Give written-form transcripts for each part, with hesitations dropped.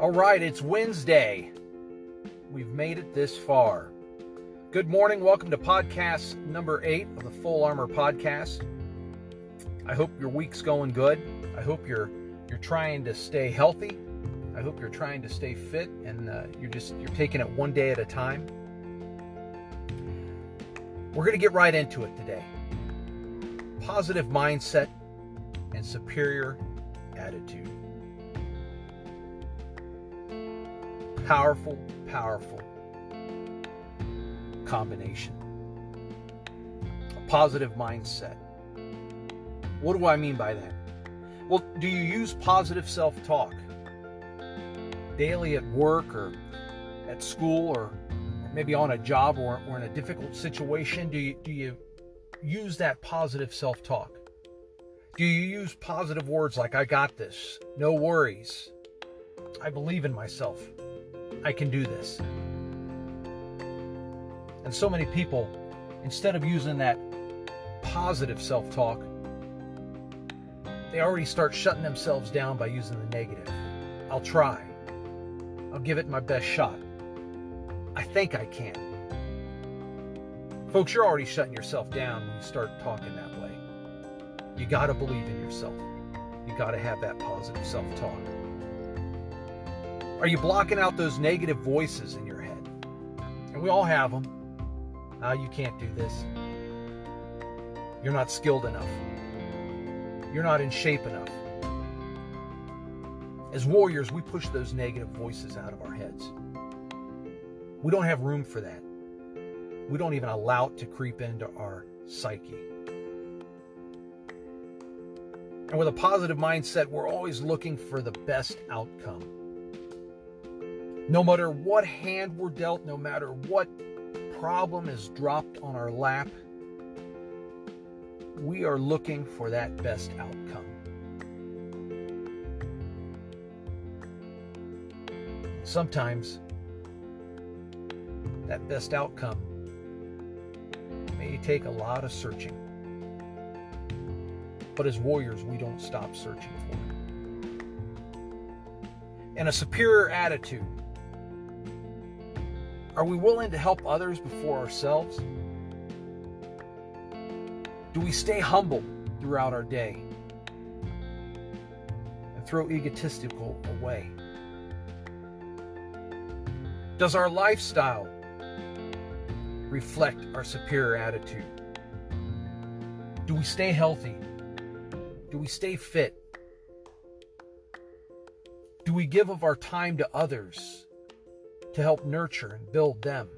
All right, it's Wednesday. We've made it this far. Good morning. Welcome to podcast number 8 of the Full Armor Podcast. I hope your week's going good. I hope you're trying to stay healthy. I hope you're trying to stay fit, and you're taking it one day at a time. We're going to get right into it today. Positive mindset and superior attitude. Powerful, powerful combination. A positive mindset. What do I mean by that? Well, do you use positive self-talk daily at work or at school or maybe on a job or in a difficult situation? Do you use that positive self-talk? Do you use positive words like, I got this, no worries, I believe in myself, I can do this? And so many people, instead of using that positive self-talk, they already start shutting themselves down by using the negative. I'll try. I'll give it my best shot. I think I can. Folks, you're already shutting yourself down when you start talking that way. You got to believe in yourself. You got to have that positive self-talk. Are you blocking out those negative voices in your head? And we all have them. You can't do this. You're not skilled enough. You're not in shape enough. As warriors, we push those negative voices out of our heads. We don't have room for that. We don't even allow it to creep into our psyche. And with a positive mindset, we're always looking for the best outcome. No matter what hand we're dealt, no matter what problem is dropped on our lap, we are looking for that best outcome. Sometimes that best outcome may take a lot of searching. But as warriors, we don't stop searching for it. And a superior attitude. Are we willing to help others before ourselves? Do we stay humble throughout our day and throw egotistical away? Does our lifestyle reflect our superior attitude? Do we stay healthy? Do we stay fit? Do we give of our time to others to help nurture and build them?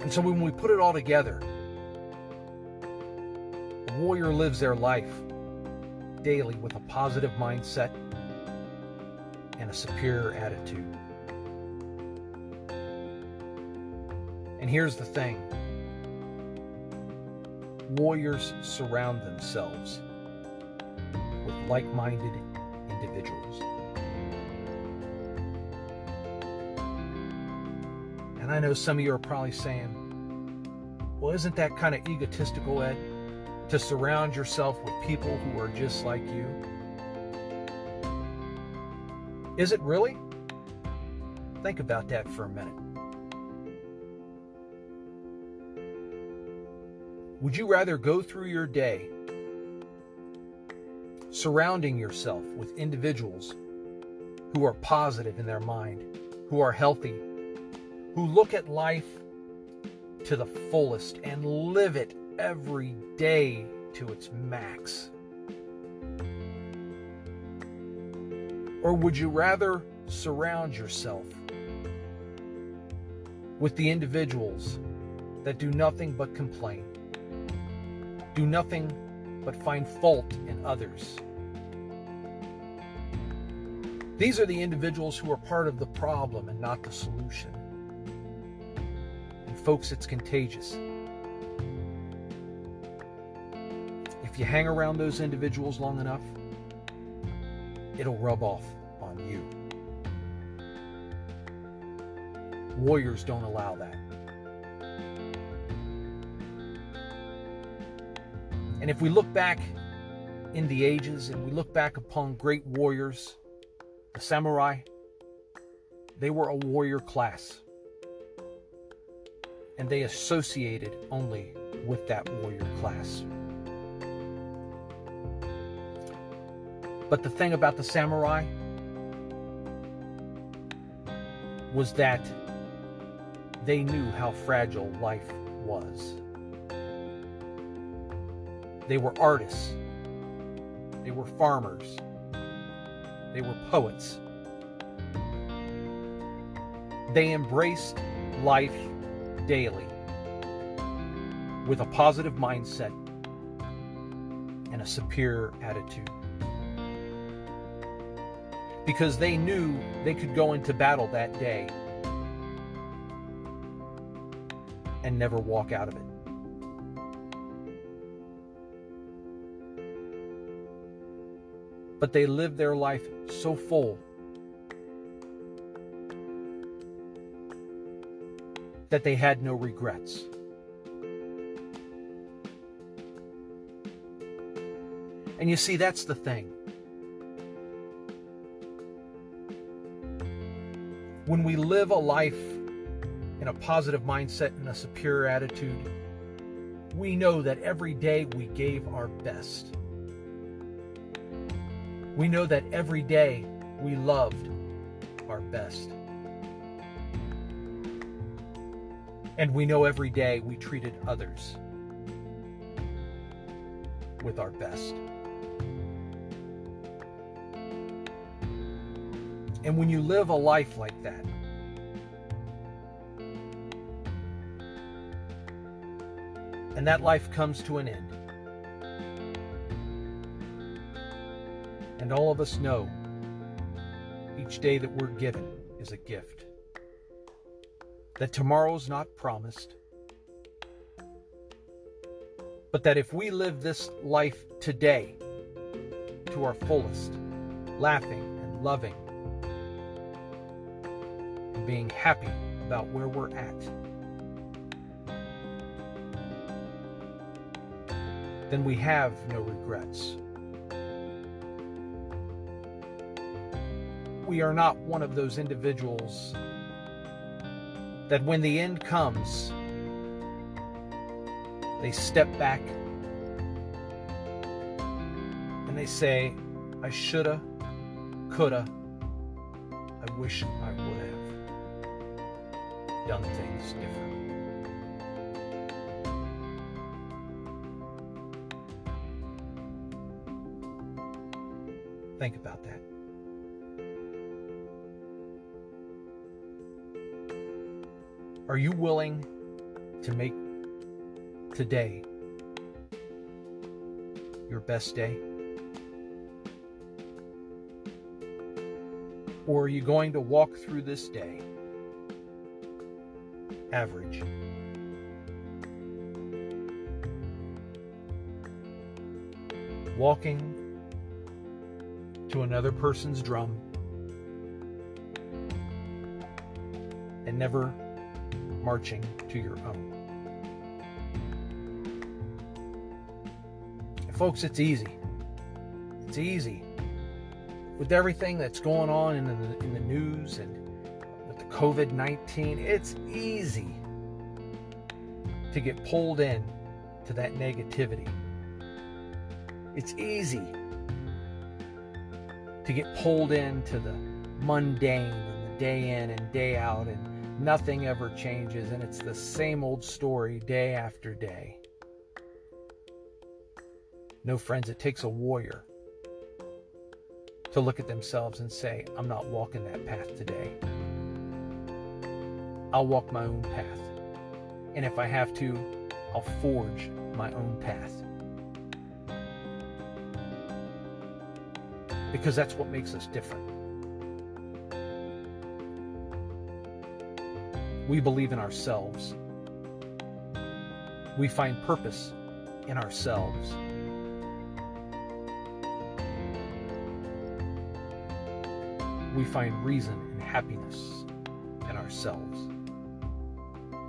And so when we put it all together, a warrior lives their life daily with a positive mindset and a superior attitude. And here's the thing. Warriors surround themselves with like-minded individuals. And I know some of you are probably saying, well, isn't that kind of egotistical, Ed, to surround yourself with people who are just like you? Is it really? Think about that for a minute. Would you rather go through your day surrounding yourself with individuals who are positive in their mind, who are healthy, who look at life to the fullest and live it every day to its max? Or would you rather surround yourself with the individuals that do nothing but complain, do nothing but find fault in others? These are the individuals who are part of the problem and not the solution. And folks, it's contagious. If you hang around those individuals long enough, it'll rub off on you. Warriors don't allow that. And if we look back in the ages, and we look back upon great warriors, the samurai, they were a warrior class. And they associated only with that warrior class. But the thing about the samurai was that they knew how fragile life was. They were artists. They were farmers. They were poets. They embraced life daily with a positive mindset and a superior attitude. Because they knew they could go into battle that day and never walk out of it. But they lived their life so full that they had no regrets. And you see, that's the thing. When we live a life in a positive mindset and a superior attitude, we know that every day we gave our best. We know that every day we loved our best. And we know every day we treated others with our best. And when you live a life like that, and that life comes to an end, and all of us know each day that we're given is a gift. That tomorrow's not promised. But that if we live this life today to our fullest, laughing and loving, and being happy about where we're at, then we have no regrets. We are not one of those individuals that when the end comes, they step back and they say, I shoulda, coulda, I wish I would have done things different. Think about that. Are you willing to make today your best day? Or are you going to walk through this day average? Walking to another person's drum and never marching to your own. And folks, it's easy. It's easy. With everything that's going on in the news and with the COVID-19, it's easy to get pulled in to that negativity. It's easy to get pulled into the mundane and the day in and day out, and nothing ever changes, and it's the same old story day after day. No, friends, it takes a warrior to look at themselves and say, I'm not walking that path today. I'll walk my own path. And if I have to, I'll forge my own path. Because that's what makes us different. We believe in ourselves. We find purpose in ourselves. We find reason and happiness in ourselves.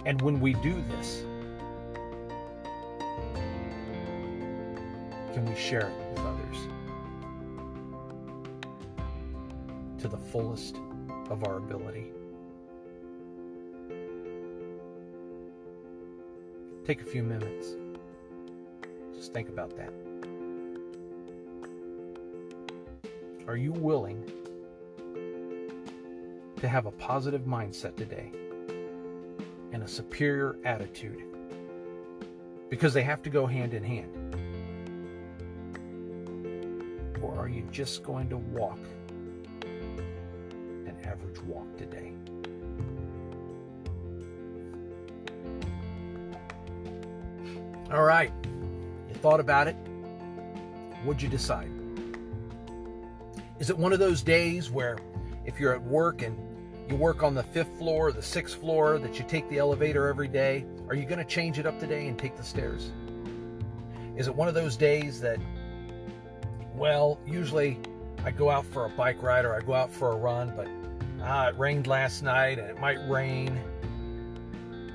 And when we do this, can we share it with others? others to the fullest of our ability. Take a few minutes. Just think about that. Are you willing to have a positive mindset today and a superior attitude? Because they have to go hand in hand. Or are you just going to walk an average walk today? All right, you thought about it. What'd you decide? Is it one of those days where if you're at work and you work on the 5th floor or the 6th floor that you take the elevator every day, are you going to change it up today and take the stairs? Is it one of those days that, well, usually I go out for a bike ride or I go out for a run, but it rained last night and it might rain.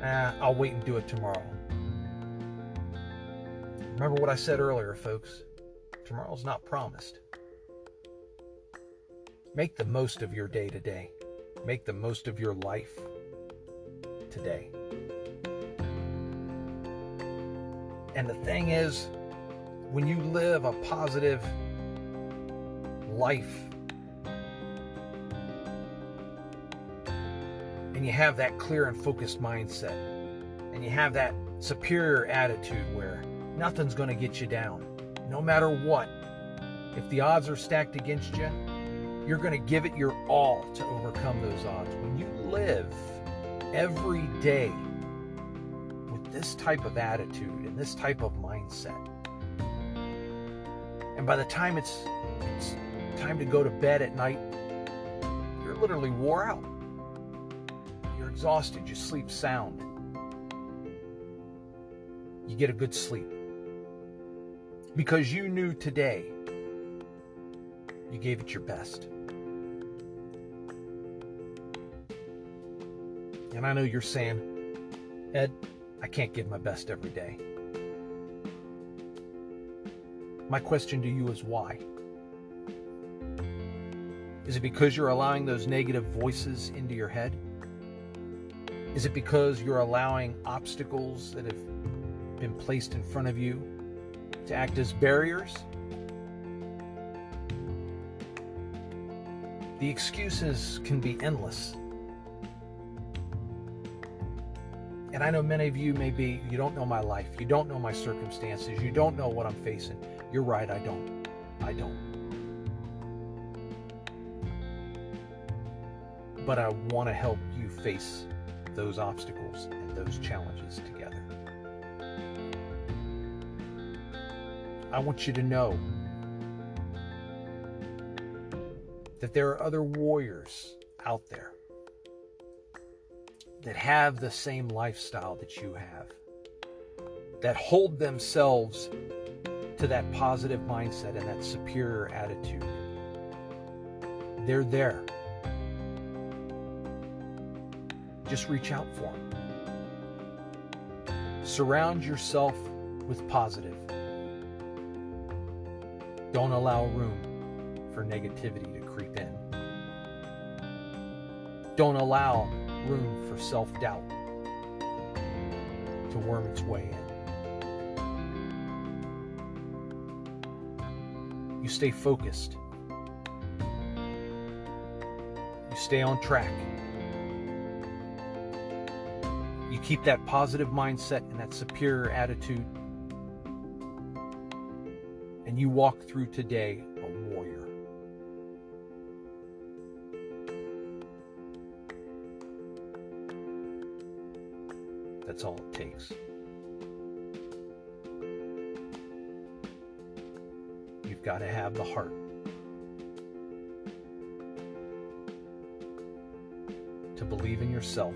I'll wait and do it tomorrow. Remember what I said earlier, folks. Tomorrow's not promised. Make the most of your day today. Make the most of your life today. And the thing is, when you live a positive life and you have that clear and focused mindset and you have that superior attitude where nothing's going to get you down, no matter what. If the odds are stacked against you, you're going to give it your all to overcome those odds. When you live every day with this type of attitude and this type of mindset, and by the time it's time to go to bed at night, you're literally wore out. You're exhausted. You sleep sound. You get a good sleep. Because you knew today you gave it your best. And I know you're saying, Ed, I can't give my best every day. My question to you is why? Is it because you're allowing those negative voices into your head? Is it because you're allowing obstacles that have been placed in front of you to act as barriers? The excuses can be endless. And I know many of you may be, you don't know my life, you don't know my circumstances, you don't know what I'm facing. You're right, I don't. But I want to help you face those obstacles and those challenges together. I want you to know that there are other warriors out there that have the same lifestyle that you have, that hold themselves to that positive mindset and that superior attitude. They're there. Just reach out for them. Surround yourself with positive. Don't allow room for negativity to creep in. Don't allow room for self-doubt to worm its way in. You stay focused. You stay on track. You keep that positive mindset and that superior attitude, and you walk through today a warrior. That's all it takes. You've got to have the heart. To believe in yourself.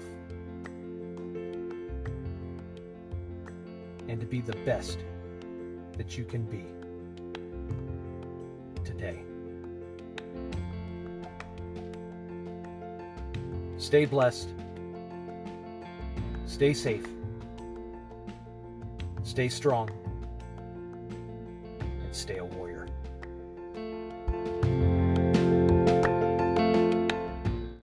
And to be the best that you can be. Today. Stay blessed. Stay safe, stay strong, and stay a warrior.